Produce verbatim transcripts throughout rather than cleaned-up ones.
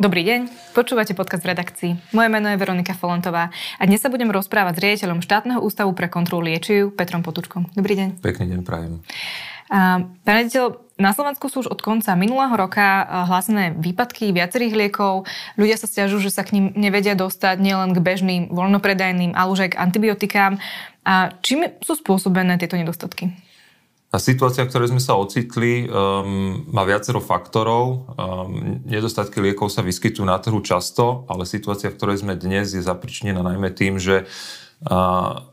Dobrý deň, počúvate podcast v redakcii. Moje meno je Veronika Folentová a dnes sa budem rozprávať s riaditeľom Štátneho ústavu pre kontrolu liečiv Petrom Potučkom. Dobrý deň. Pekný deň prajem. Pán riaditeľ, na Slovensku sú už od konca minulého roka hlásené výpadky viacerých liekov. Ľudia sa sťažujú, že sa k nim nevedia dostať nielen k bežným voľnopredajným, ale už aj k antibiotikám. A čím sú spôsobené tieto nedostatky? A situácia, v ktorej sme sa ocitli, um, má viacero faktorov. Um, nedostatky liekov sa vyskytujú na trhu často, ale situácia, v ktorej sme dnes, je zapríčinená najmä tým, že uh,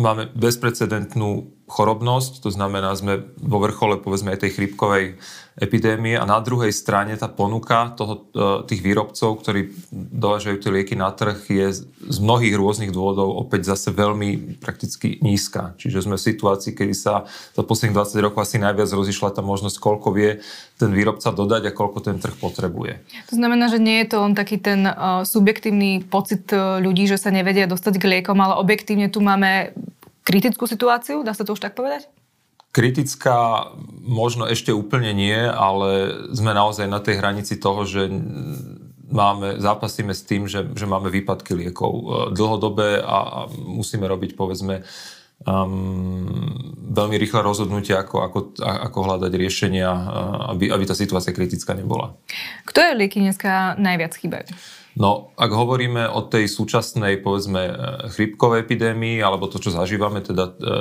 máme bezprecedentnú chorobnosť, to znamená, sme vo vrchole, povedzme, aj tej chrípkovej epidémie a na druhej strane tá ponuka toho, uh, tých výrobcov, ktorí dovážajú tie lieky na trh, je z mnohých rôznych dôvodov opäť zase veľmi prakticky nízka. Čiže sme v situácii, kedy sa za posledných dvadsať rokov asi najviac rozišla tá možnosť, koľko vie ten výrobca dodať a koľko ten trh potrebuje. To znamená, že nie je to len taký ten uh, subjektívny pocit ľudí, že sa nevedia dostať k liekom, ale objektívne tu máme kritickú situáciu, dá sa to už tak povedať? Kritická možno ešte úplne nie, ale sme naozaj na tej hranici toho, že máme, zápasíme s tým, že, že máme výpadky liekov dlhodobé a musíme robiť, povedzme, um, veľmi rýchle rozhodnutia, ako, ako, ako hľadať riešenia, aby, aby tá situácia kritická nebola. Ktoré lieky dneska najviac chýbajú? No, ak hovoríme o tej súčasnej, povedzme, chrípkovej epidémii, alebo to, čo zažívame, teda e, e,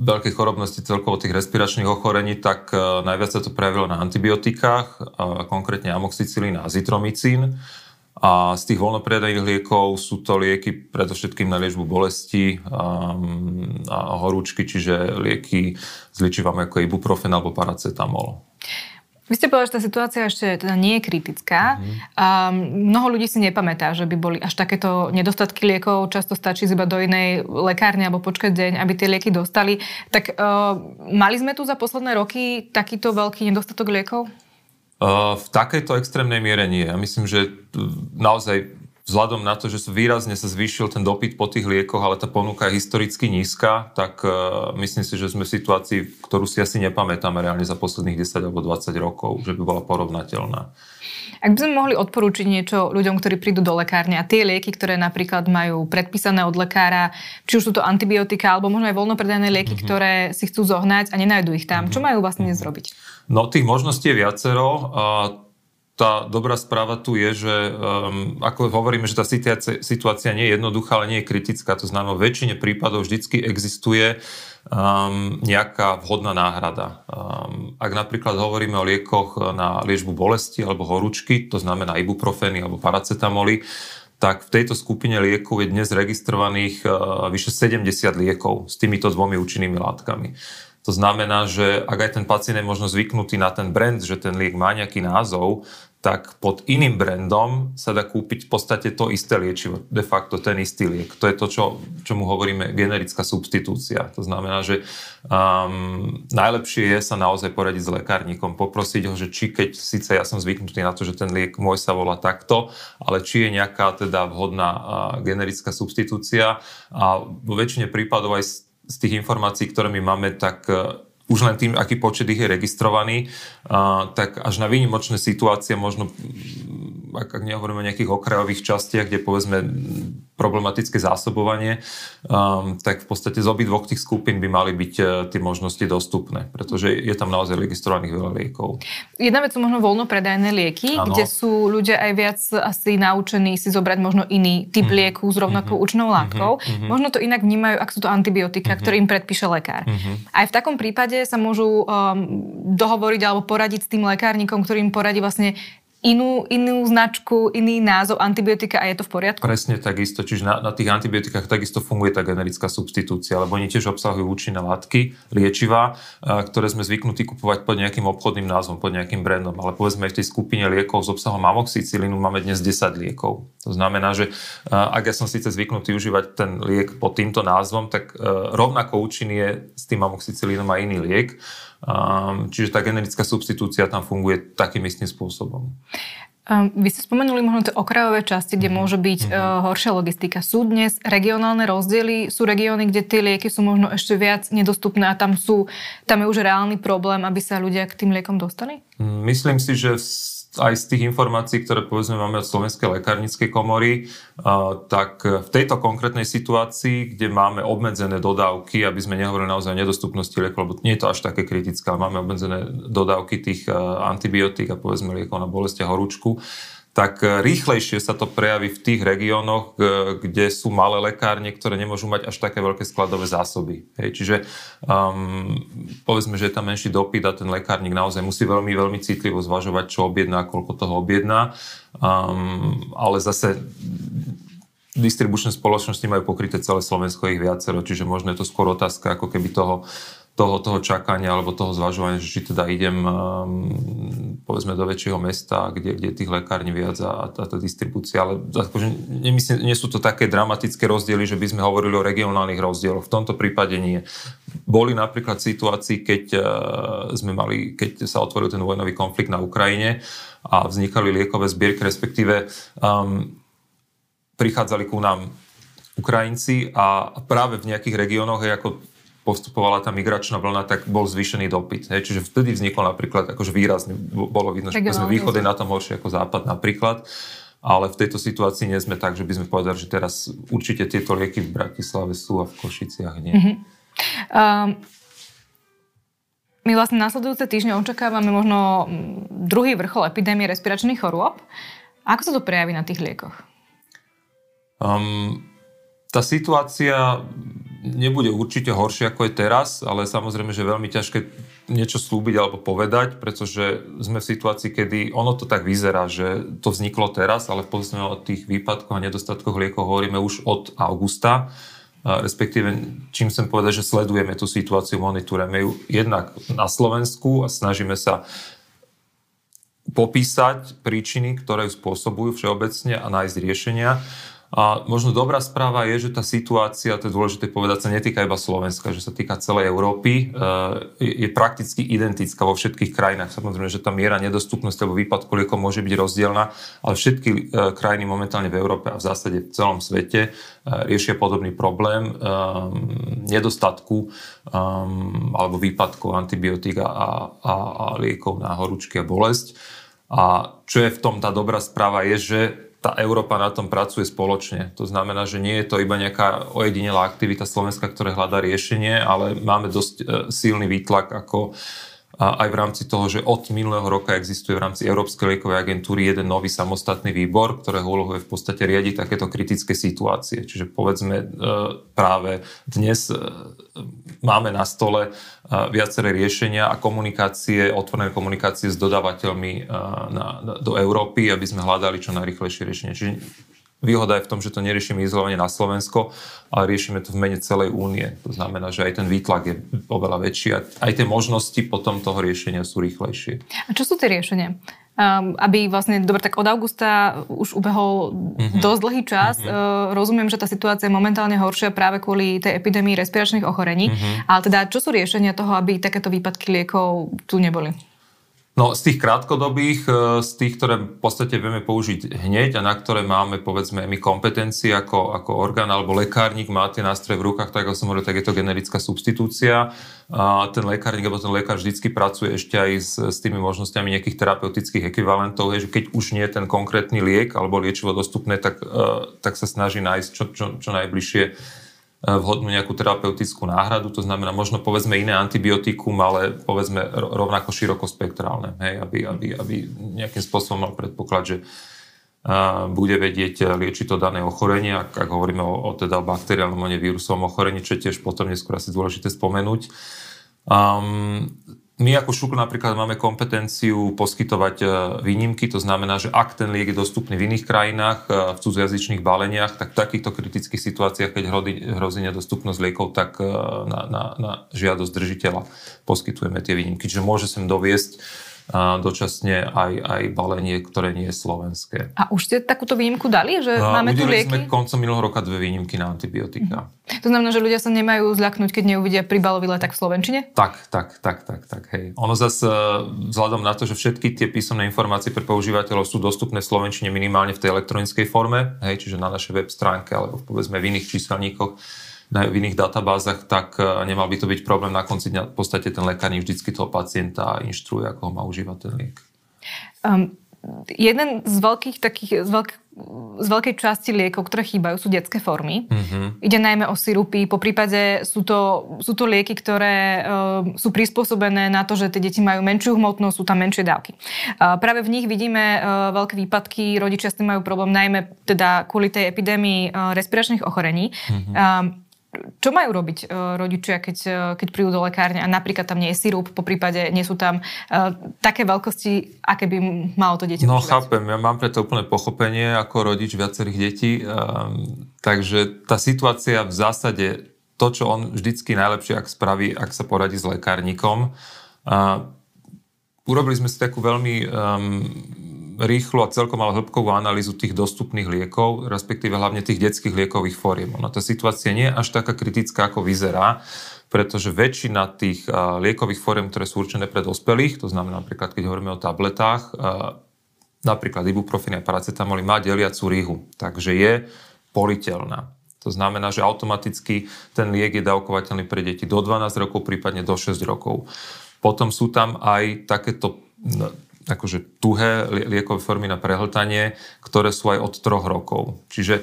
veľké chorobnosti celkovo tých respiračných ochorení, tak e, najviac sa to prejavilo na antibiotikách, a konkrétne amoxicilín a azitromycín. A z tých voľnopredajných liekov sú to lieky predovšetkým na liečbu bolesti a, a horúčky, čiže lieky s liečivami ako ibuprofen alebo paracetamol. Vy ste povedali, že tá situácia ešte teda nie je kritická. Mm-hmm. Um, mnoho ľudí si nepamätá, že by boli až takéto nedostatky liekov. Často stačí iba do inej lekárne alebo počkať deň, aby tie lieky dostali. Tak uh, mali sme tu za posledné roky takýto veľký nedostatok liekov? Uh, v takejto extrémnej miere nie. Ja myslím, že naozaj vzhľadom na to, že výrazne sa zvýšil ten dopyt po tých liekoch, ale tá ponuka je historicky nízka, tak uh, myslím si, že sme v situácii, ktorú si asi nepamätáme reálne za posledných desať alebo dvadsať rokov, že by bola porovnateľná. Ak by sme mohli odporúčiť niečo ľuďom, ktorí prídu do lekárne a tie lieky, ktoré napríklad majú predpísané od lekára, či už sú to antibiotika, alebo možno aj voľnopredajné lieky, mm-hmm. ktoré si chcú zohnať a nenajdu ich tam, mm-hmm. čo majú vlastne mm-hmm. zrobiť? No, tých možností je viacero. Uh, Tá dobrá správa tu je, že um, ako hovoríme, že tá situácia, situácia nie je jednoduchá, ale nie je kritická. To znamená, v väčšine prípadov vždycky existuje um, nejaká vhodná náhrada. Um, ak napríklad hovoríme o liekoch na liečbu bolesti alebo horúčky, to znamená ibuprofeny alebo paracetamoly, tak v tejto skupine liekov je dnes registrovaných uh, vyše sedemdesiat liekov s týmito dvomi účinnými látkami. To znamená, že ak aj ten pacient je možno zvyknutý na ten brand, že ten liek má nejaký názov, tak pod iným brandom sa dá kúpiť v podstate to isté liečivo, de facto ten istý liek. To je to, čo, čomu hovoríme generická substitúcia. To znamená, že um, najlepšie je sa naozaj poradiť s lekárnikom, poprosiť ho, že či keď, síce ja som zvyknutý na to, že ten liek môj sa volá takto, ale či je nejaká teda vhodná uh, generická substitúcia. A vo väčšine prípadov aj z z tých informácií, ktoré my máme, tak uh, už len tým, aký počet ich je registrovaný, uh, tak až na výnimočné situácie, možno ak, ak nehovoríme o nejakých okrajových častiach, kde povedzme problematické zásobovanie, um, tak v podstate z obidvoch tých skupín by mali byť uh, tie možnosti dostupné, pretože je tam naozaj registrovaných veľa liekov. Jedna vec sú možno voľnopredajné lieky, ano. Kde sú ľudia aj viac asi naučení si zobrať možno iný typ mm-hmm. lieku s rovnakou mm-hmm. účinnou látkou. Mm-hmm. Možno to inak vnímajú, ak sú to antibiotika, mm-hmm. ktoré im predpíše lekár. Mm-hmm. Aj v takom prípade sa môžu um, dohovoriť alebo poradiť s tým lekárnikom, ktorý im poradí vlastne Inú, inú značku, iný názov antibiotika a je to v poriadku? Presne takisto. Čiže na, na tých antibiotikách takisto funguje tá generická substitúcia, lebo oni tiež obsahujú účinné látky, liečivá, ktoré sme zvyknutí kupovať pod nejakým obchodným názvom, pod nejakým brandom. Ale povedzme, v tej skupine liekov s obsahom amoxicilínu máme dnes desať liekov. To znamená, že ak ja som síce zvyknutý užívať ten liek pod týmto názvom, tak rovnako účinný je s tým amoxicilínom aj iný liek. Čiže tá generická substitúcia tam funguje takým istým spôsobom. Um, vy ste spomenuli možno tie okrajové časti, kde môže byť mm-hmm. uh, horšia logistika. Sú dnes regionálne rozdiely, sú regióny, kde tie lieky sú možno ešte viac nedostupné a tam, sú, tam je už reálny problém, aby sa ľudia k tým liekom dostali? Myslím si, že aj z tých informácií, ktoré povedzme máme od Slovenskej lekárnickej komory, uh, tak v tejto konkrétnej situácii, kde máme obmedzené dodávky, aby sme nehovorili naozaj o nedostupnosti liekov, lebo nie je to až také kritické, ale máme obmedzené dodávky tých uh, antibiotík a povedzme liekov na bolesť a horúčku, tak rýchlejšie sa to prejaví v tých regiónoch, kde sú malé lekárne, ktoré nemôžu mať až také veľké skladové zásoby. Hej, čiže um, povedzme, že je tam menší dopyt a ten lekárnik naozaj musí veľmi, veľmi citlivo zvažovať, čo objedná a koľko toho objedná. Um, ale zase distribučné spoločnosti majú pokryté celé Slovensko, ich viacero, čiže možno je to skôr otázka ako keby toho Toho, toho čakania alebo toho zvažovania, že či teda idem um, povedzme do väčšieho mesta, kde, kde tých lekární viac a, a tá distribúcia, ale akože nemyslím, nie sú to také dramatické rozdiely, že by sme hovorili o regionálnych rozdieloch. V tomto prípade nie. Boli napríklad situácii, keď uh, sme mali, keď sa otvoril ten vojnový konflikt na Ukrajine a vznikali liekové zbierky, respektíve um, prichádzali ku nám Ukrajinci a práve v nejakých regiónoch je ako postupovala tá migračná vlna, tak bol zvýšený dopyt. Hej. Čiže vtedy vznikol napríklad, akože výrazne bolo vidno, že východ je na tom horšie ako západ napríklad, ale v tejto situácii nie sme tak, že by sme povedali, že teraz určite tieto lieky v Bratislave sú a v Košiciach nie. Mm-hmm. Um... My vlastne nasledujúce týždne očakávame možno druhý vrchol epidémie respiračných chorôb. Ako sa to prejaví na tých liekoch? Um, tá situácia nebude určite horšie, ako je teraz, ale samozrejme, že je veľmi ťažké niečo slúbiť alebo povedať, pretože sme v situácii, kedy ono to tak vyzerá, že to vzniklo teraz, ale v podstate o tých výpadkoch a nedostatkoch liekov hovoríme už od augusta. Respektíve, čím chcem povedať, že sledujeme tú situáciu, monitorujeme ju jednak na Slovensku a snažíme sa popísať príčiny, ktoré ju spôsobujú všeobecne a nájsť riešenia. A možno dobrá správa je, že tá situácia, to je dôležité povedať, sa netýka iba Slovenska, že sa týka celej Európy, je prakticky identická vo všetkých krajinách. Samozrejme, že tá miera nedostupnosti alebo výpadku liekov môže byť rozdielna, ale všetky krajiny momentálne v Európe a v zásade v celom svete riešia podobný problém nedostatku alebo výpadku antibiotík a, a, a liekov na horúčky a bolesť. A čo je v tom tá dobrá správa je, že tá Európa na tom pracuje spoločne. To znamená, že nie je to iba nejaká ojedinelá aktivita Slovenska, ktorá hľadá riešenie, ale máme dosť silný výtlak ako aj v rámci toho, že od minulého roka existuje v rámci Európskej liekovej agentúry jeden nový samostatný výbor, ktorého úlohou je v podstate riadiť takéto kritické situácie. Čiže povedzme práve dnes máme na stole viaceré riešenia a komunikácie, otvorené komunikácie s dodávateľmi na, na, do Európy, aby sme hľadali čo najrýchlejšie riešenie. Čiže výhoda je v tom, že to neriešime izolovane na Slovensko, ale riešime to v mene celej únie. To znamená, že aj ten výtlak je oveľa väčší a aj tie možnosti potom toho riešenia sú rýchlejšie. A čo sú tie riešenia? Um, aby vlastne, dobre, tak od augusta už ubehol mm-hmm. dosť dlhý čas. Mm-hmm. Uh, rozumiem, že tá situácia je momentálne horšia práve kvôli tej epidémii respiračných ochorení. Mm-hmm. Ale teda, čo sú riešenia toho, aby takéto výpadky liekov tu neboli? No, z tých krátkodobých, z tých, ktoré v podstate vieme použiť hneď a na ktoré máme, povedzme, my kompetencie ako, ako orgán alebo lekárnik má tie nástroje v rukách, tak ako som hovoril, tak je to generická substitúcia. A ten lekárnik alebo ten lekár vždycky pracuje ešte aj s, s tými možnosťami nejakých terapeutických ekvivalentov, je, že keď už nie je ten konkrétny liek alebo liečivo dostupné, tak, tak sa snaží nájsť čo, čo, čo najbližšie vhodnú nejakú terapeutickú náhradu, to znamená možno povedzme iné antibiotikum, ale povedzme rovnako širokospektrálne, hej, aby, aby, aby nejakým spôsobom mal predpoklad, že uh, bude vedieť liečiť to dané ochorenie, ak, ak hovoríme o, o teda bakteriálnom, o nevírusovom ochorení, čo je tiež potom neskôr asi dôležité spomenúť. Um, My ako Šukl napríklad máme kompetenciu poskytovať výnimky, to znamená, že ak ten liek je dostupný v iných krajinách, v cudzojazyčných baleniach, tak v takýchto kritických situáciách, keď hrozí nedostupnosť liekov, tak na, na, na žiadosť držiteľa poskytujeme tie výnimky. Čiže môže sem doviesť dočasne aj, aj balenie, ktoré nie je slovenské. A už ste takúto výnimku dali, že a máme tu lieky? Udelili sme koncom minulého roka dve výnimky na antibiotika. Mm. To znamená, že ľudia sa nemajú zľaknúť, keď neuvidia príbalový leták v slovenčine? Tak, tak, tak, tak, tak, hej. Ono zase vzhľadom na to, že všetky tie písomné informácie pre používateľov sú dostupné v slovenčine minimálne v tej elektronickej forme, hej, čiže na našej web stránke alebo povedzme v iných číselníkoch, v iných databázach, tak nemal by to byť problém. Na konci dňa v podstate ten lekár vždycky toho pacienta inštruuje, ako ho má užívať ten liek. Um, jeden z veľkých takých, z, veľk, z veľkej časti liekov, ktoré chýbajú, sú detské formy. Mm-hmm. Ide najmä o sirupy. Po prípade sú to, sú to lieky, ktoré um, sú prispôsobené na to, že tie deti majú menšiu hmotnosť, sú tam menšie dávky. Uh, práve v nich vidíme uh, veľké výpadky. Rodičia s tým majú problém, najmä teda kvôli tej epidémii uh, respiračných ochorení. Mm-hmm. Um, Čo majú robiť rodičia, keď, keď prídu do lekárne a napríklad tam nie je sirup, poprípade nie sú tam také veľkosti, aké by malo to dieťa? No užívať. Chápem, ja mám pre to úplné pochopenie ako rodič viacerých detí, takže tá situácia v zásade, to, čo on vždycky najlepšie ak spraví, ak sa poradí s lekárnikom. Urobili sme si takú veľmi rýchlu a celkom ale hĺbkovú analýzu tých dostupných liekov, respektíve hlavne tých detských liekových foriem. Ona tá situácia nie je až taká kritická, ako vyzerá, pretože väčšina tých liekových foriem, ktoré sú určené pre dospelých, to znamená napríklad, keď hovoríme o tabletách, napríklad ibuprofen a paracetamol, má deliacu rihu, takže je politeľná. To znamená, že automaticky ten liek je dávkovateľný pre deti do dvanásť rokov, prípadne do šesť rokov. Potom sú tam aj takéto akože tuhé liekové formy na prehltanie, ktoré sú aj od troch rokov. Čiže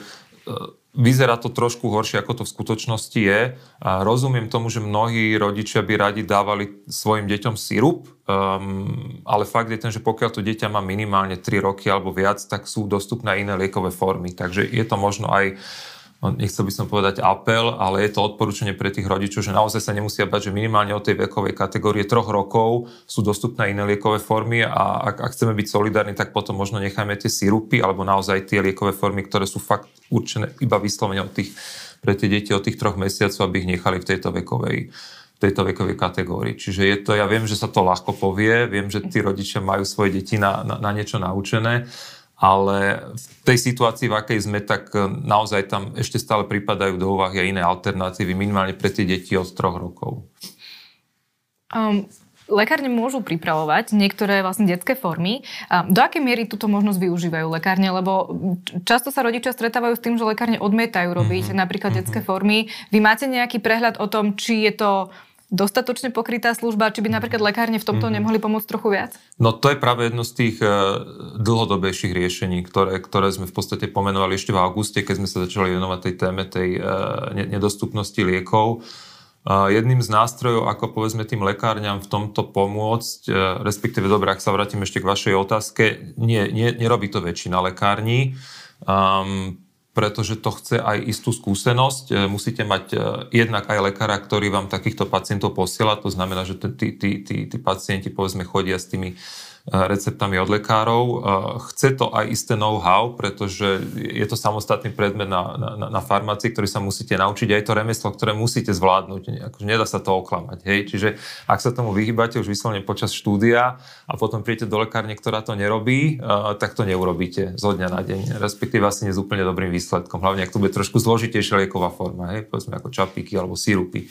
vyzerá to trošku horšie, ako to v skutočnosti je. A rozumiem tomu, že mnohí rodičia by radi dávali svojim deťom sirup, um, ale fakt je ten, že pokiaľ to dieťa má minimálne tri roky alebo viac, tak sú dostupné iné liekové formy. Takže je to možno aj, nechcel by som povedať apel, ale je to odporúčanie pre tých rodičov, že naozaj sa nemusia bať, že minimálne od tej vekovej kategórie troch rokov sú dostupné iné liekové formy a ak, ak chceme byť solidárni, tak potom možno nechajme tie sirupy alebo naozaj tie liekové formy, ktoré sú fakt určené iba vyslovene od tých, pre tie deti od tých troch mesiacov, aby ich nechali v tejto vekovej tejto vekovej kategórii. Čiže je to, ja viem, že sa to ľahko povie, viem, že tí rodičia majú svoje deti na, na, na niečo naučené, ale v tej situácii, v akej sme, tak naozaj tam ešte stále pripadajú do úvahy aj iné alternatívy, minimálne pre tie deti od troch rokov. Um, lekárne môžu pripravovať niektoré vlastne detské formy. Um, do akej miery túto možnosť využívajú lekárne? Lebo často sa rodičia stretávajú s tým, že lekárne odmietajú robiť mm-hmm. napríklad mm-hmm. detské formy. Vy máte nejaký prehľad o tom, či je to dostatočne pokrytá služba, či by napríklad lekárne v tomto mm-hmm. nemohli pomôcť trochu viac? No to je práve jedno z tých dlhodobejších riešení, ktoré, ktoré sme v podstate pomenovali ešte v auguste, keď sme sa začali venovať tej téme tej nedostupnosti liekov. Jedným z nástrojov, ako povedzme tým lekárňam v tomto pomôcť, respektíve dobre, ak sa vrátim ešte k vašej otázke, nie, nie, nerobí to väčšina lekární, um, pretože to chce aj istú skúsenosť. Musíte mať jednak aj lekára, ktorý vám takýchto pacientov posiela. To znamená, že tí, tí, tí, tí pacienti povedzme chodia s tými receptami od lekárov. Chce to aj isté know-how, pretože je to samostatný predmet na, na, na farmácii, ktorý sa musíte naučiť. A je to remeslo, ktoré musíte zvládnuť. Nedá sa to oklamať. Hej? Čiže ak sa tomu vyhýbate už vyslovene počas štúdia a potom príjete do lekárne, ktorá to nerobí, tak to neurobíte zo dňa na deň. Respektíve asi nie s úplne dobrým výsledkom. Hlavne, ak to bude trošku zložitejšia lieková forma, hej, povedzme ako čapíky alebo sirupy.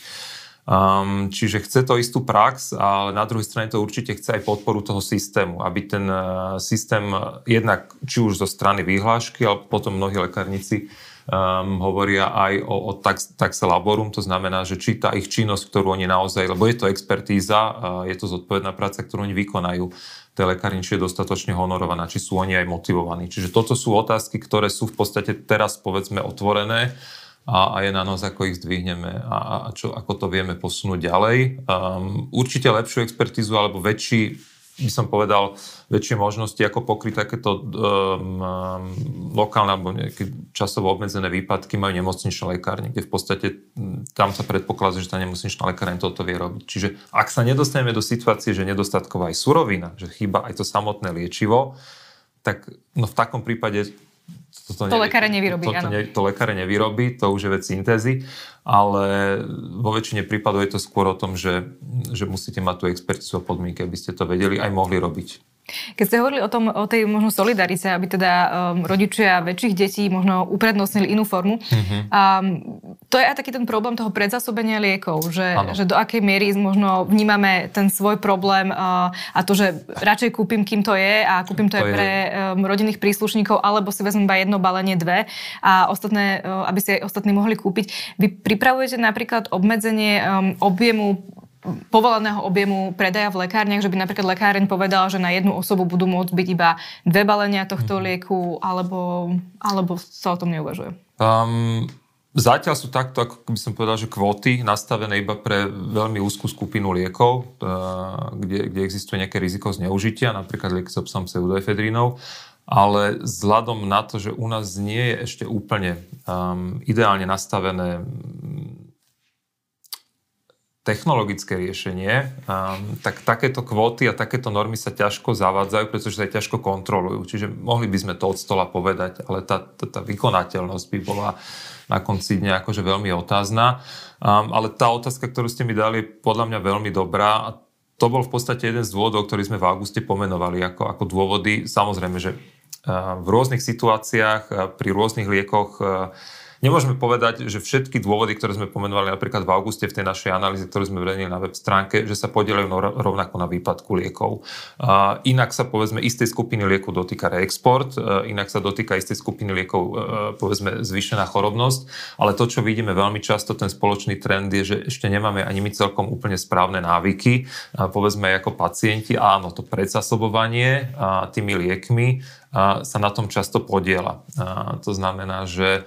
Um, čiže chce to istú prax, ale na druhej strane to určite chce aj podporu toho systému, aby ten uh, systém jednak, či už zo strany vyhlášky, ale potom mnohí lekárnici um, hovoria aj o, o tax, taxe laborum, to znamená, že či tá ich činnosť, ktorú oni naozaj, lebo je to expertíza, uh, je to zodpovedná práca, ktorú oni vykonajú, tie lekárni, či je dostatočne honorovaná, či sú oni aj motivovaní. Čiže toto sú otázky, ktoré sú v podstate teraz, povedzme, otvorené a, a je na nás, ako ich zdvihneme a, a čo, ako to vieme posunúť ďalej. Um, určite lepšiu expertízu alebo väčší, by som povedal, väčšie možnosti, ako pokryť takéto um, lokálne alebo nejaké časovo obmedzené výpadky majú nemocničné lekárne, kde v podstate tam sa predpokladá, že tá nemocničná lekárne toto vie robiť. Čiže ak sa nedostaneme do situácie, že nedostatková je surovina, že chýba aj to samotné liečivo, tak no v takom prípade To, to lekáre nevyrobí, to, áno. To, ne, to lekáre nevyrobí, to už je vec syntézy, ale vo väčšine prípadov je to skôr o tom, že, že musíte mať tú expertizu o podmienke, aby ste to vedeli aj mohli robiť. Keď ste hovorili o tom, o tej možno solidarite, aby teda um, rodičia väčších detí možno uprednostnili inú formu, mm-hmm. um, to je aj taký ten problém toho predzásobenia liekov, že, že do akej miery možno vnímame ten svoj problém uh, a to, že radšej kúpim, kým to je a kúpim to, to aj pre um, rodinných príslušníkov, alebo si vezmem iba jedno balenie, dve a ostatné, uh, aby si aj ostatní mohli kúpiť. Vy pripravujete napríklad obmedzenie um, objemu povoleného objemu predaja v lekárniach, že by napríklad lekáreň povedal, že na jednu osobu budú môcť byť iba dve balenia tohto lieku, alebo, alebo sa o tom neuvažuje? Um, zatiaľ sú takto, ako by som povedal, že kvóty nastavené iba pre veľmi úzkú skupinu liekov, kde, kde existuje nejaké riziko zneužitia, napríklad lieky s obsahom pseudoefedrínov, ale vzhľadom na to, že u nás nie je ešte úplne um, ideálne nastavené technologické riešenie, tak takéto kvóty a takéto normy sa ťažko zavádzajú, pretože sa aj ťažko kontrolujú. Čiže mohli by sme to od stola povedať, ale tá, tá, tá vykonateľnosť by bola na konci dňa akože veľmi otázna. Um, ale tá otázka, ktorú ste mi dali, je podľa mňa veľmi dobrá a to bol v podstate jeden z dôvodov, ktorý sme v auguste pomenovali ako, ako dôvody. Samozrejme, že v rôznych situáciách, pri rôznych liekoch nemôžeme povedať, že všetky dôvody, ktoré sme pomenovali napríklad v auguste v tej našej analýze, ktorú sme vrednili na web stránke, že sa podielajú rovnako na výpadku liekov. Uh, inak sa povedzme istej skupiny liekov dotýka reexport, uh, inak sa dotýka istej skupiny liekov uh, povedzme zvýšená chorobnosť, ale to, čo vidíme veľmi často, ten spoločný trend je, že ešte nemáme ani my celkom úplne správne návyky, uh, povedzme ako pacienti, áno, to predzásobovanie uh, tými liekmi uh, sa na tom často podiela. Uh, to znamená, že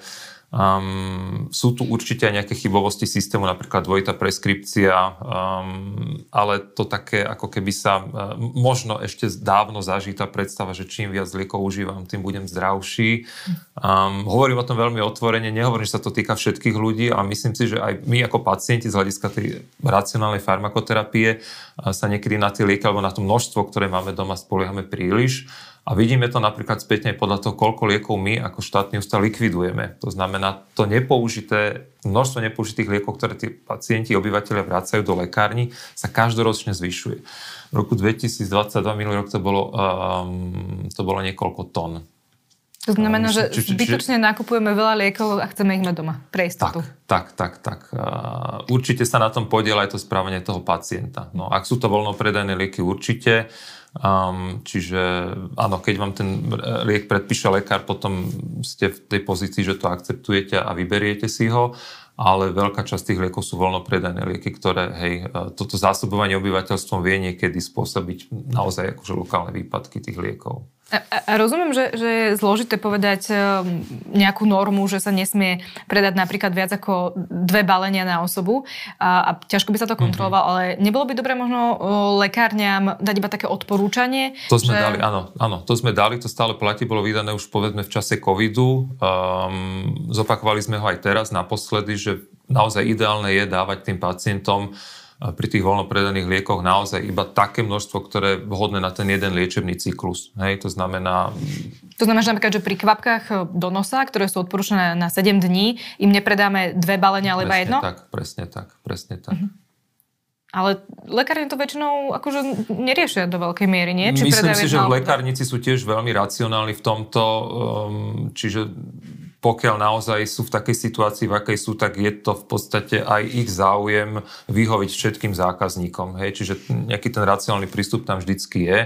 Um, sú tu určite aj nejaké chybovosti systému, napríklad dvojitá preskripcia, um, ale to také, ako keby sa uh, možno ešte dávno zažitá predstava, že čím viac liekov užívam, tým budem zdravší. Um, hovorím o tom veľmi otvorene, nehovorím, že sa to týka všetkých ľudí, ale myslím si, že aj my ako pacienti z hľadiska tej racionálnej farmakoterapie uh, sa niekedy na tie lieky alebo na to množstvo, ktoré máme doma, spoliehame príliš. A vidíme to napríklad spätne podľa toho, koľko liekov my ako štátny ústav likvidujeme. To znamená, to nepoužité, množstvo nepoužitých liekov, ktoré tí pacienti, obyvateľia vracajú do lekárni, sa každoročne zvyšuje. V roku dvetisícdvadsaťdva, minulý rok, to bolo, um, to bolo niekoľko tón. To znamená, um, že či, či, zbytočne či... nakupujeme veľa liekov a chceme ich mať doma, pre istotu. Tak, tak, tak. tak. Uh, určite sa na tom podieľa aj to správanie toho pacienta. No, ak sú to voľnopredajné lieky, určite. Um, čiže áno, keď vám ten liek predpíše lekár, potom ste v tej pozícii, že to akceptujete a vyberiete si ho, ale veľká časť tých liekov sú voľnopredajné lieky, ktoré, hej, toto zásobovanie obyvateľstvom vie niekedy spôsobiť naozaj akože lokálne výpadky tých liekov. A rozumiem, že, že je zložité povedať nejakú normu, že sa nesmie predať napríklad viac ako dve balenia na osobu a, a ťažko by sa to kontrolovalo, mm-hmm. ale nebolo by dobre možno lekárňam dať iba také odporúčanie? To sme že... dali, áno, áno, to sme dali, to stále platí, bolo vydané už povedzme v čase covidu, um, zopakovali sme ho aj teraz naposledy, že naozaj ideálne je dávať tým pacientom pri tých voľnopredaných liekoch naozaj iba také množstvo, ktoré je vhodné na ten jeden liečebný cyklus. Hej, to znamená... To znamená, že napríklad, že pri kvapkách do nosa, ktoré sú odporúčané na sedem dní, im nepredáme dve balenia, ale iba jedno? Presne tak, presne tak, presne tak. Mhm. Ale lekárne to väčšinou akože neriešia do veľkej miery, nie? Či myslím si, že lekárnici sú tiež veľmi racionálni v tomto, um, čiže... pokiaľ naozaj sú v takej situácii, v akej sú, tak je to v podstate aj ich záujem vyhoviť všetkým zákazníkom. Hej? Čiže nejaký ten racionálny prístup tam vždycky je.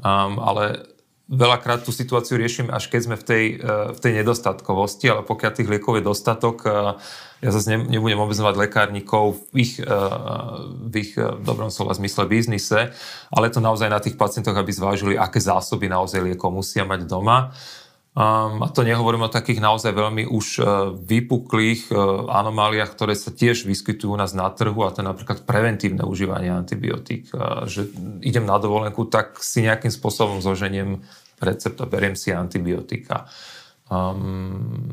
Um, ale veľakrát tú situáciu riešim, až keď sme v tej, uh, v tej nedostatkovosti, ale pokiaľ tých liekov je dostatok, uh, ja zase ne, nebudem obmedzovať lekárnikov v ich, uh, v ich uh, dobrom slova zmysle biznise, ale to naozaj na tých pacientoch, aby zvážili, aké zásoby naozaj liekov musia mať doma. Um, a to nehovorím o takých naozaj veľmi už uh, vypuklých uh, anomáliách, ktoré sa tiež vyskytujú u nás na trhu, a to je napríklad preventívne užívanie antibiotík. Uh, že idem na dovolenku, tak si nejakým spôsobom zoženiem recept a beriem si antibiotika. Um,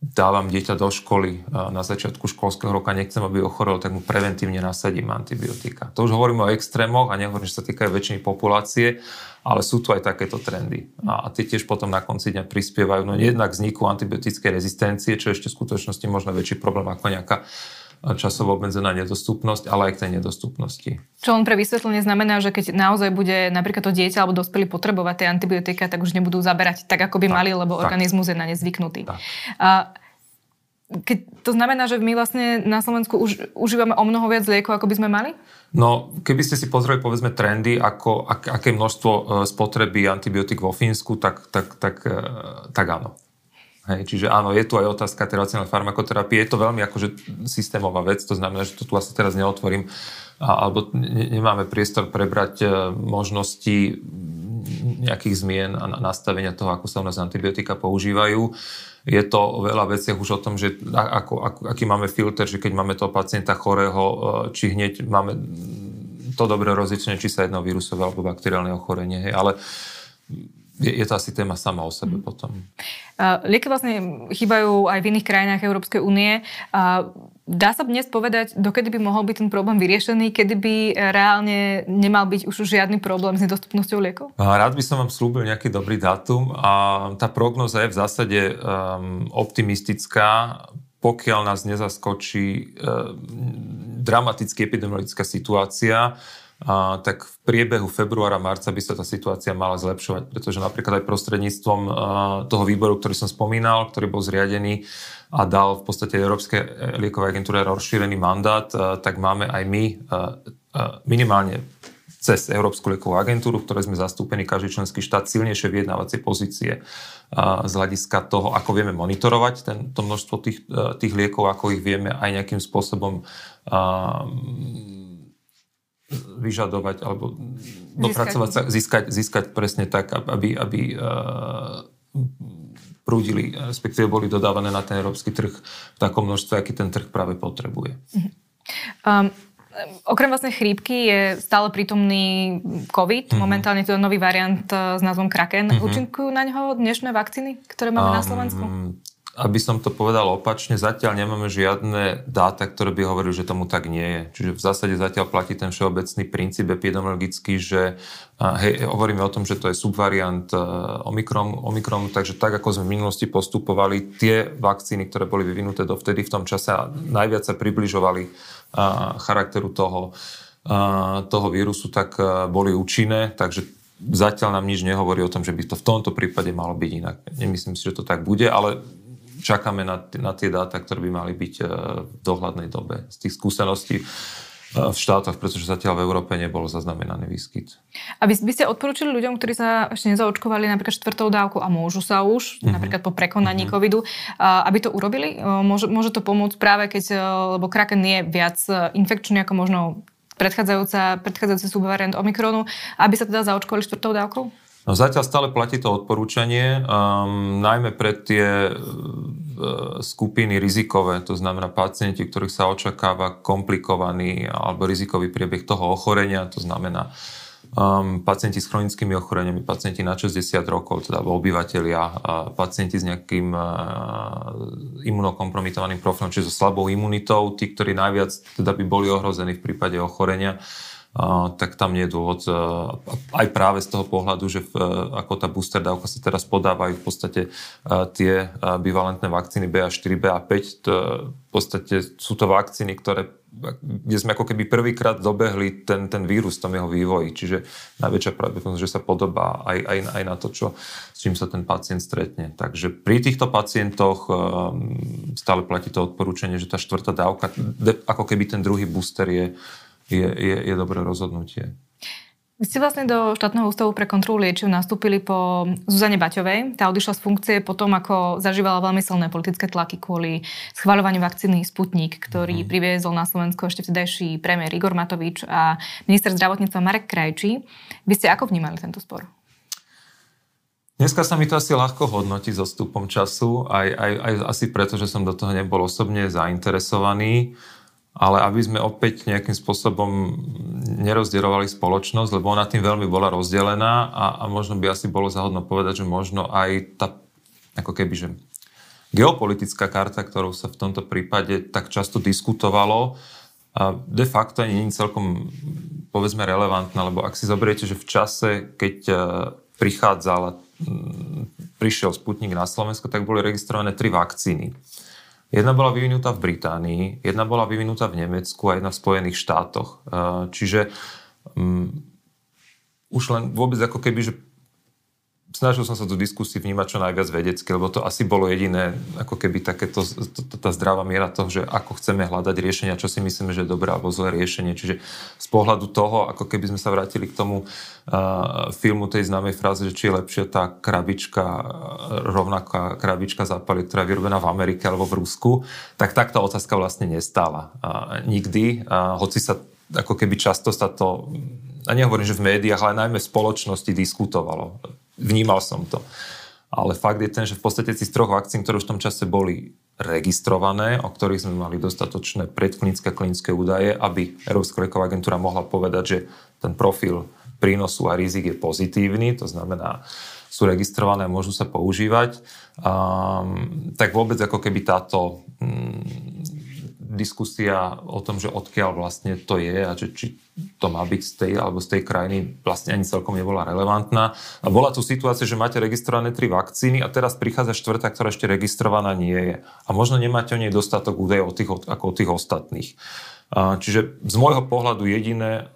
dávam dieťa do školy na začiatku školského roka, nechcem, aby ochorel, tak mu preventívne nasadím antibiotika. To už hovorím o extrémoch a nehovorím, že sa týkajú väčšiny populácie, ale sú tu aj takéto trendy. A tie tiež potom na konci dňa prispievajú no jednak vzniku antibiotickej rezistencie, čo je ešte v skutočnosti možno väčší problém ako nejaká časovo obmedzená nedostupnosť, ale aj k tej nedostupnosti. Čo len pre vysvetlenie znamená, že keď naozaj bude napríklad to dieťa alebo dospelý potrebovať tie antibiotika, tak už nebudú zaberať tak, ako by tak, mali, lebo tak. Organizmus je na ne zvyknutý. A keď to znamená, že my vlastne na Slovensku už užívame o mnoho viac liekov, ako by sme mali? No, keby ste si pozreli, povedzme, trendy, ako, ak, aké množstvo spotreby antibiotík vo Fínsku, tak, tak, tak, tak áno. Hej, čiže áno, je tu aj otázka racionálnej farmakoterapie. Je to veľmi akože systémová vec, to znamená, že to tu vlastne teraz neotvorím, alebo nemáme priestor prebrať možnosti nejakých zmien a nastavenia toho, ako sa u nás antibiotika používajú. Je to o veľa veciach už o tom, že ako, ako, aký máme filter, že keď máme toho pacienta chorého, či hneď máme to dobre rozličené, či sa jedná o vírusové alebo bakteriálne ochorenie. Hej, ale Je, je to asi téma sama o sebe mm. potom. Lieky vlastne chýbajú aj v iných krajinách Európskej únie. Dá sa dnes povedať, dokedy by mohol byť ten problém vyriešený? Kedy by reálne nemal byť už žiadny problém s nedostupnosťou liekov? Rád by som vám slúbil nejaký dobrý dátum. A tá prognoza je v zásade um, optimistická, pokiaľ nás nezaskočí um, dramatická epidemiologická situácia, a tak v priebehu februára, marca by sa tá situácia mala zlepšovať, pretože napríklad aj prostredníctvom toho výboru, ktorý som spomínal, ktorý bol zriadený a dal v podstate Európskej liekovej agentúre rozšírený mandát, tak máme aj my minimálne cez Európsku liekovú agentúru, v ktorej sme zastúpení každý členský štát, silnejšie vyjednávacie pozície z hľadiska toho, ako vieme monitorovať ten, to množstvo tých, tých liekov, ako ich vieme aj nejakým spôsobom vyžadovať alebo získať. dopracovať sa, získať, získať presne tak, aby, aby prúdili, respektíve boli dodávané na ten európsky trh v takom množstve, aký ten trh práve potrebuje. Um, okrem vlastne chrípky je stále prítomný COVID, mm-hmm. momentálne to je nový variant s názvom Kraken. Mm-hmm. Účinkujú na ňoho dnešné vakcíny, ktoré máme um, na Slovensku? Aby som to povedal opačne, zatiaľ nemáme žiadne dáta, ktoré by hovorili, že tomu tak nie je. Čiže v zásade zatiaľ platí ten všeobecný princíp epidemiologický, že hej, hovoríme o tom, že to je subvariant omikron, omikronu, takže tak, ako sme v minulosti postupovali, tie vakcíny, ktoré boli vyvinuté dovtedy v tom čase, najviac sa približovali charakteru toho, toho vírusu, tak boli účinné, takže zatiaľ nám nič nehovorí o tom, že by to v tomto prípade malo byť inak. Nemyslím si, že to tak bude, ale čakáme na, t- na tie dáta, ktoré by mali byť e, v dohľadnej dobe z tých skúseností e, v štátoch, pretože zatiaľ v Európe nebol zaznamenaný výskyt. A by, by ste odporúčili ľuďom, ktorí sa ešte nezaočkovali napríklad štvrtou dávku a môžu sa už, mm-hmm. napríklad po prekonaní mm-hmm. covidu, a, aby to urobili? Môže, môže to pomôcť práve keď, lebo Kraken je viac infekčný ako možno predchádzajúci subvariant Omikronu, aby sa teda zaočkovali štvrtou dávkou? No zatiaľ stále platí to odporúčanie, um, najmä pre tie uh, skupiny rizikové, to znamená pacienti, ktorých sa očakáva komplikovaný alebo rizikový priebeh toho ochorenia, to znamená um, pacienti s chronickými ochoreniami, pacienti na šesťdesiat rokov, teda obyvateľia, uh, pacienti s nejakým uh, imunokompromitovaným profilom, čiže so slabou imunitou, tí, ktorí najviac teda by boli ohrození v prípade ochorenia, Uh, tak tam nie je dôvod uh, aj práve z toho pohľadu, že v, uh, ako tá booster dávka sa teraz podávajú v podstate uh, tie uh, bivalentné vakcíny bé á štyri, bé á päť, to, v podstate sú to vakcíny, ktoré kde sme ako keby prvýkrát dobehli ten, ten vírus v tom jeho vývoji. Čiže najväčšia pravdepodobnosť, že sa podobá aj, aj, aj na to, čo, s čím sa ten pacient stretne. Takže pri týchto pacientoch um, stále platí to odporúčanie, že tá štvrtá dávka, de, ako keby ten druhý booster je Je, je, je dobré rozhodnutie. Vy ste vlastne do štátneho ústavu pre kontrolu liečiv nastúpili po Zuzane Baťovej. Tá odišla z funkcie potom, ako zažívala veľmi silné politické tlaky kvôli schvaľovaniu vakcíny Sputnik, ktorý mm. priviezol na Slovensko ešte vtedajší premiér Igor Matovič a minister zdravotníctva Marek Krajčí. Vy ste ako vnímali tento spor? Dneska sa mi to asi ľahko hodnotí s odstupom času, aj, aj, aj asi preto, že som do toho nebol osobne zainteresovaný. Ale aby sme opäť nejakým spôsobom nerozdielovali spoločnosť, lebo ona tým veľmi bola rozdelená a, a možno by asi bolo zahodno povedať, že možno aj tá, ako keby, že geopolitická karta, ktorou sa v tomto prípade tak často diskutovalo, a de facto nie je celkom, povedzme, relevantná, lebo ak si zoberiete, že v čase, keď prichádzala, prišiel Sputnik na Slovensko, tak boli registrované tri vakcíny. Jedna bola vyvinutá v Británii, jedna bola vyvinutá v Nemecku a jedna v Spojených štátoch. Čiže um, už len vôbec ako keby, že snažil som sa do diskusie vnímať čo najviac vedecky, lebo to asi bolo jediné, ako keby takéto, tá zdravá miera toho, že ako chceme hľadať riešenia, čo si myslíme, že je dobré alebo zlé riešenie. Čiže z pohľadu toho, ako keby sme sa vrátili k tomu uh, filmu tej známej fráze, že či je lepšia tá krabička, rovnaká krabička zápaly, ktorá je vyrobená v Amerike alebo v Rusku, tak tá otázka vlastne nestála. Uh, nikdy, uh, hoci sa ako keby často sa to, a nehovorím, že v médiách, ale najmä v spoločnosti diskutovalo. Vnímal som to. Ale fakt je ten, že v podstate z troch vakcín, ktoré už v tom čase boli registrované, o ktorých sme mali dostatočné predklinické a klinické údaje, aby Európska lieková agentúra mohla povedať, že ten profil prínosu a rizik je pozitívny, to znamená, sú registrované a môžu sa používať, um, tak vôbec ako keby táto um, diskusia o tom, že odkiaľ vlastne to je a že či to má byť z tej alebo z tej krajiny, vlastne ani celkom nebola relevantná. A bola tu situácia, že máte registrované tri vakcíny a teraz prichádza štvrtá, ktorá ešte registrovaná nie je. A možno nemáte o nej dostatok údajov ako o tých ostatných. Čiže z môjho pohľadu jediné,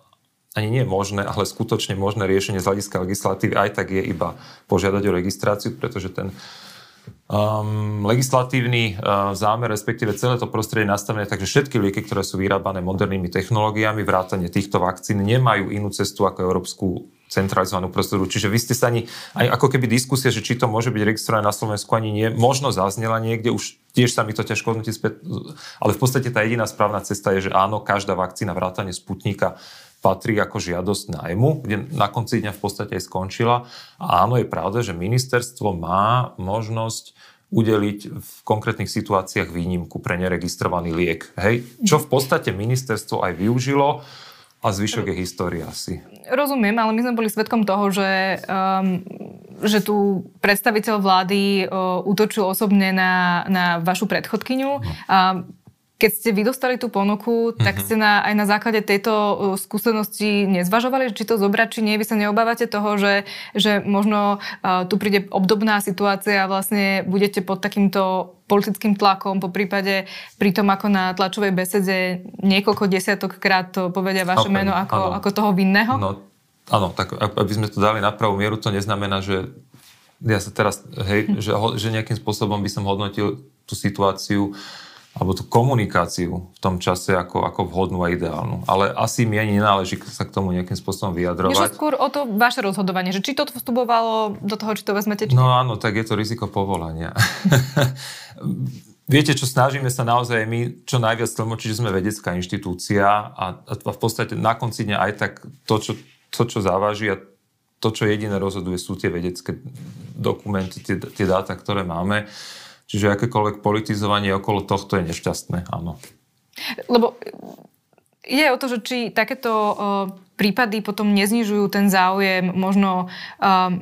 ani nie je možné, ale skutočne možné riešenie z hľadiska legislatívy aj tak je iba požiadať o registráciu, pretože ten Um, legislatívny uh, zámer, respektíve celé to prostredie nastavené, takže všetky lieky, ktoré sú vyrábané modernými technológiami, vrátane týchto vakcín, nemajú inú cestu ako európsku centralizovanú procedúru. Čiže vy ste sa ani, aj ako keby diskusia, že či to môže byť registrované na Slovensku, ani nie, možno zaznela niekde, už tiež sa mi to ťažko odnúti späť, ale v podstate tá jediná správna cesta je, že áno, každá vakcína vrátane Sputnika patrí ako žiadosť nájmu, kde na konci dňa v podstate aj skončila. A áno, je pravda, že ministerstvo má možnosť udeliť v konkrétnych situáciách výnimku pre neregistrovaný liek. Hej? Čo v podstate ministerstvo aj využilo a zvyšok je história asi. Rozumiem, ale my sme boli svedkom toho, že, um, že tu predstaviteľ vlády uh, útočil osobne na, na vašu predchodkyňu. A uh, Keď ste vy dostali tú ponuku, tak ste na, aj na základe tejto skúsenosti nezvažovali, či to zobrať, či nie. Vy sa neobávate toho, že, že možno uh, tu príde obdobná situácia a vlastne budete pod takýmto politickým tlakom, po prípade pri tom, ako na tlačovej besede niekoľko desiatok krát povedia vaše okay, meno ako, ako toho vinného? No, áno, tak aby sme to dali na pravú mieru, to neznamená, že ja sa teraz, hej, že, že nejakým spôsobom by som hodnotil tú situáciu alebo tú komunikáciu v tom čase ako, ako vhodnú a ideálnu. Ale asi mi ani nenáleží sa k tomu nejakým spôsobom vyjadrovať. Než skôr o to vaše rozhodovanie, že či to vstupovalo do toho, či to vezmete, či... No áno, tak je to riziko povolania. Viete, čo snažíme sa naozaj my čo najviac tlmočiť, že sme vedecká inštitúcia a, a v podstate na konci dňa aj tak to, čo, to, čo závaží a to, čo jediné rozhoduje, sú tie vedecké dokumenty, tie, tie dáta, ktoré máme. Čiže akékoľvek politizovanie okolo tohto je nešťastné, áno. Lebo ide o to, že či takéto uh, prípady potom neznižujú ten záujem možno uh,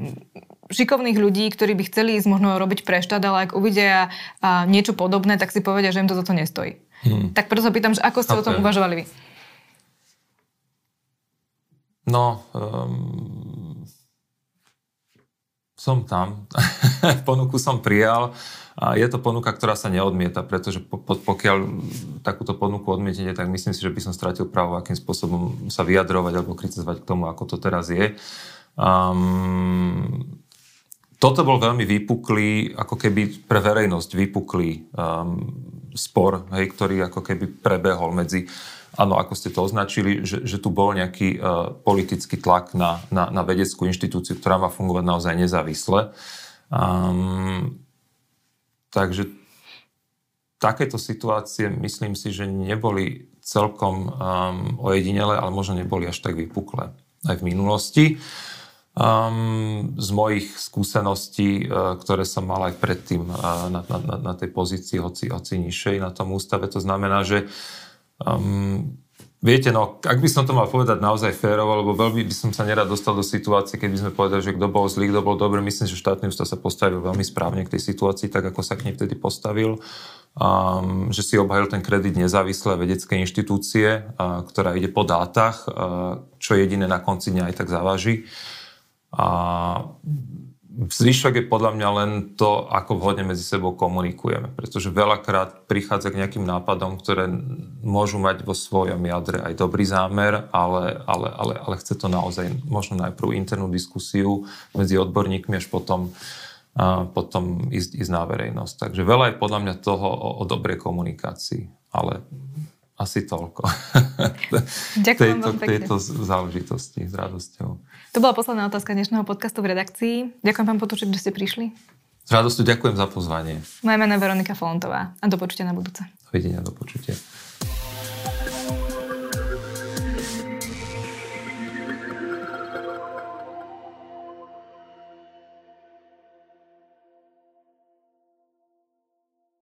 šikovných ľudí, ktorí by chceli ísť možno robiť pre štát, ale ak uvidia uh, niečo podobné, tak si povedia, že im to za to nestojí. Hmm. Tak preto sa pýtam, že ako ste okay. o tom uvažovali vy? No... Um... Som tam. Ponuku som prijal a je to ponuka, ktorá sa neodmieta, pretože po, po, pokiaľ takúto ponuku odmietnete, tak myslím si, že by som stratil právo, akým spôsobom sa vyjadrovať alebo kritizovať k tomu, ako to teraz je. Um, toto bol veľmi vypuklý, ako keby pre verejnosť vypuklý um, spor, hej, ktorý ako keby prebehol medzi... Áno, ako ste to označili, že, že tu bol nejaký uh, politický tlak na, na, na vedeckú inštitúciu, ktorá má fungovať naozaj nezávisle. Um, takže takéto situácie, myslím si, že neboli celkom um, ojedinelé, ale možno neboli až tak vypuklé aj v minulosti. Um, z mojich skúseností, uh, ktoré som mal aj predtým uh, na, na, na tej pozícii, hoci, hoci nižšej na tom ústave, to znamená, že Um, Viete, no, ak by som to mal povedať naozaj férovo, lebo veľmi by som sa nerad dostal do situácie, keď by sme povedali, že kto bol zlý, kto bol dobrý. Myslím, že štátny ústav sa postavil veľmi správne k tej situácii, tak ako sa k nej vtedy postavil. Um, že si obhajil ten kredit nezávislé vedecké inštitúcie, uh, ktorá ide po dátach, uh, čo jediné na konci dňa aj tak závaží. A zvyšok je podľa mňa len to, ako vhodne medzi sebou komunikujeme, pretože veľakrát prichádza k nejakým nápadom, ktoré môžu mať vo svojom jadre aj dobrý zámer, ale, ale, ale, ale chce to naozaj možno najprv internú diskusiu medzi odborníkmi, až potom, a potom ísť, ísť na verejnosť. Takže veľa je podľa mňa toho o, o dobrej komunikácii, ale asi toľko. Ďakujem tejto, vám pekne. Tejto záležitosti s radosťou. To bola posledná otázka dnešného podcastu v redakcii. Ďakujem pán Potučok, že ste prišli. S radosťou ďakujem za pozvanie. Moje meno je Veronika Folentová a do počutia na budúce. Dovidenia, do počutia.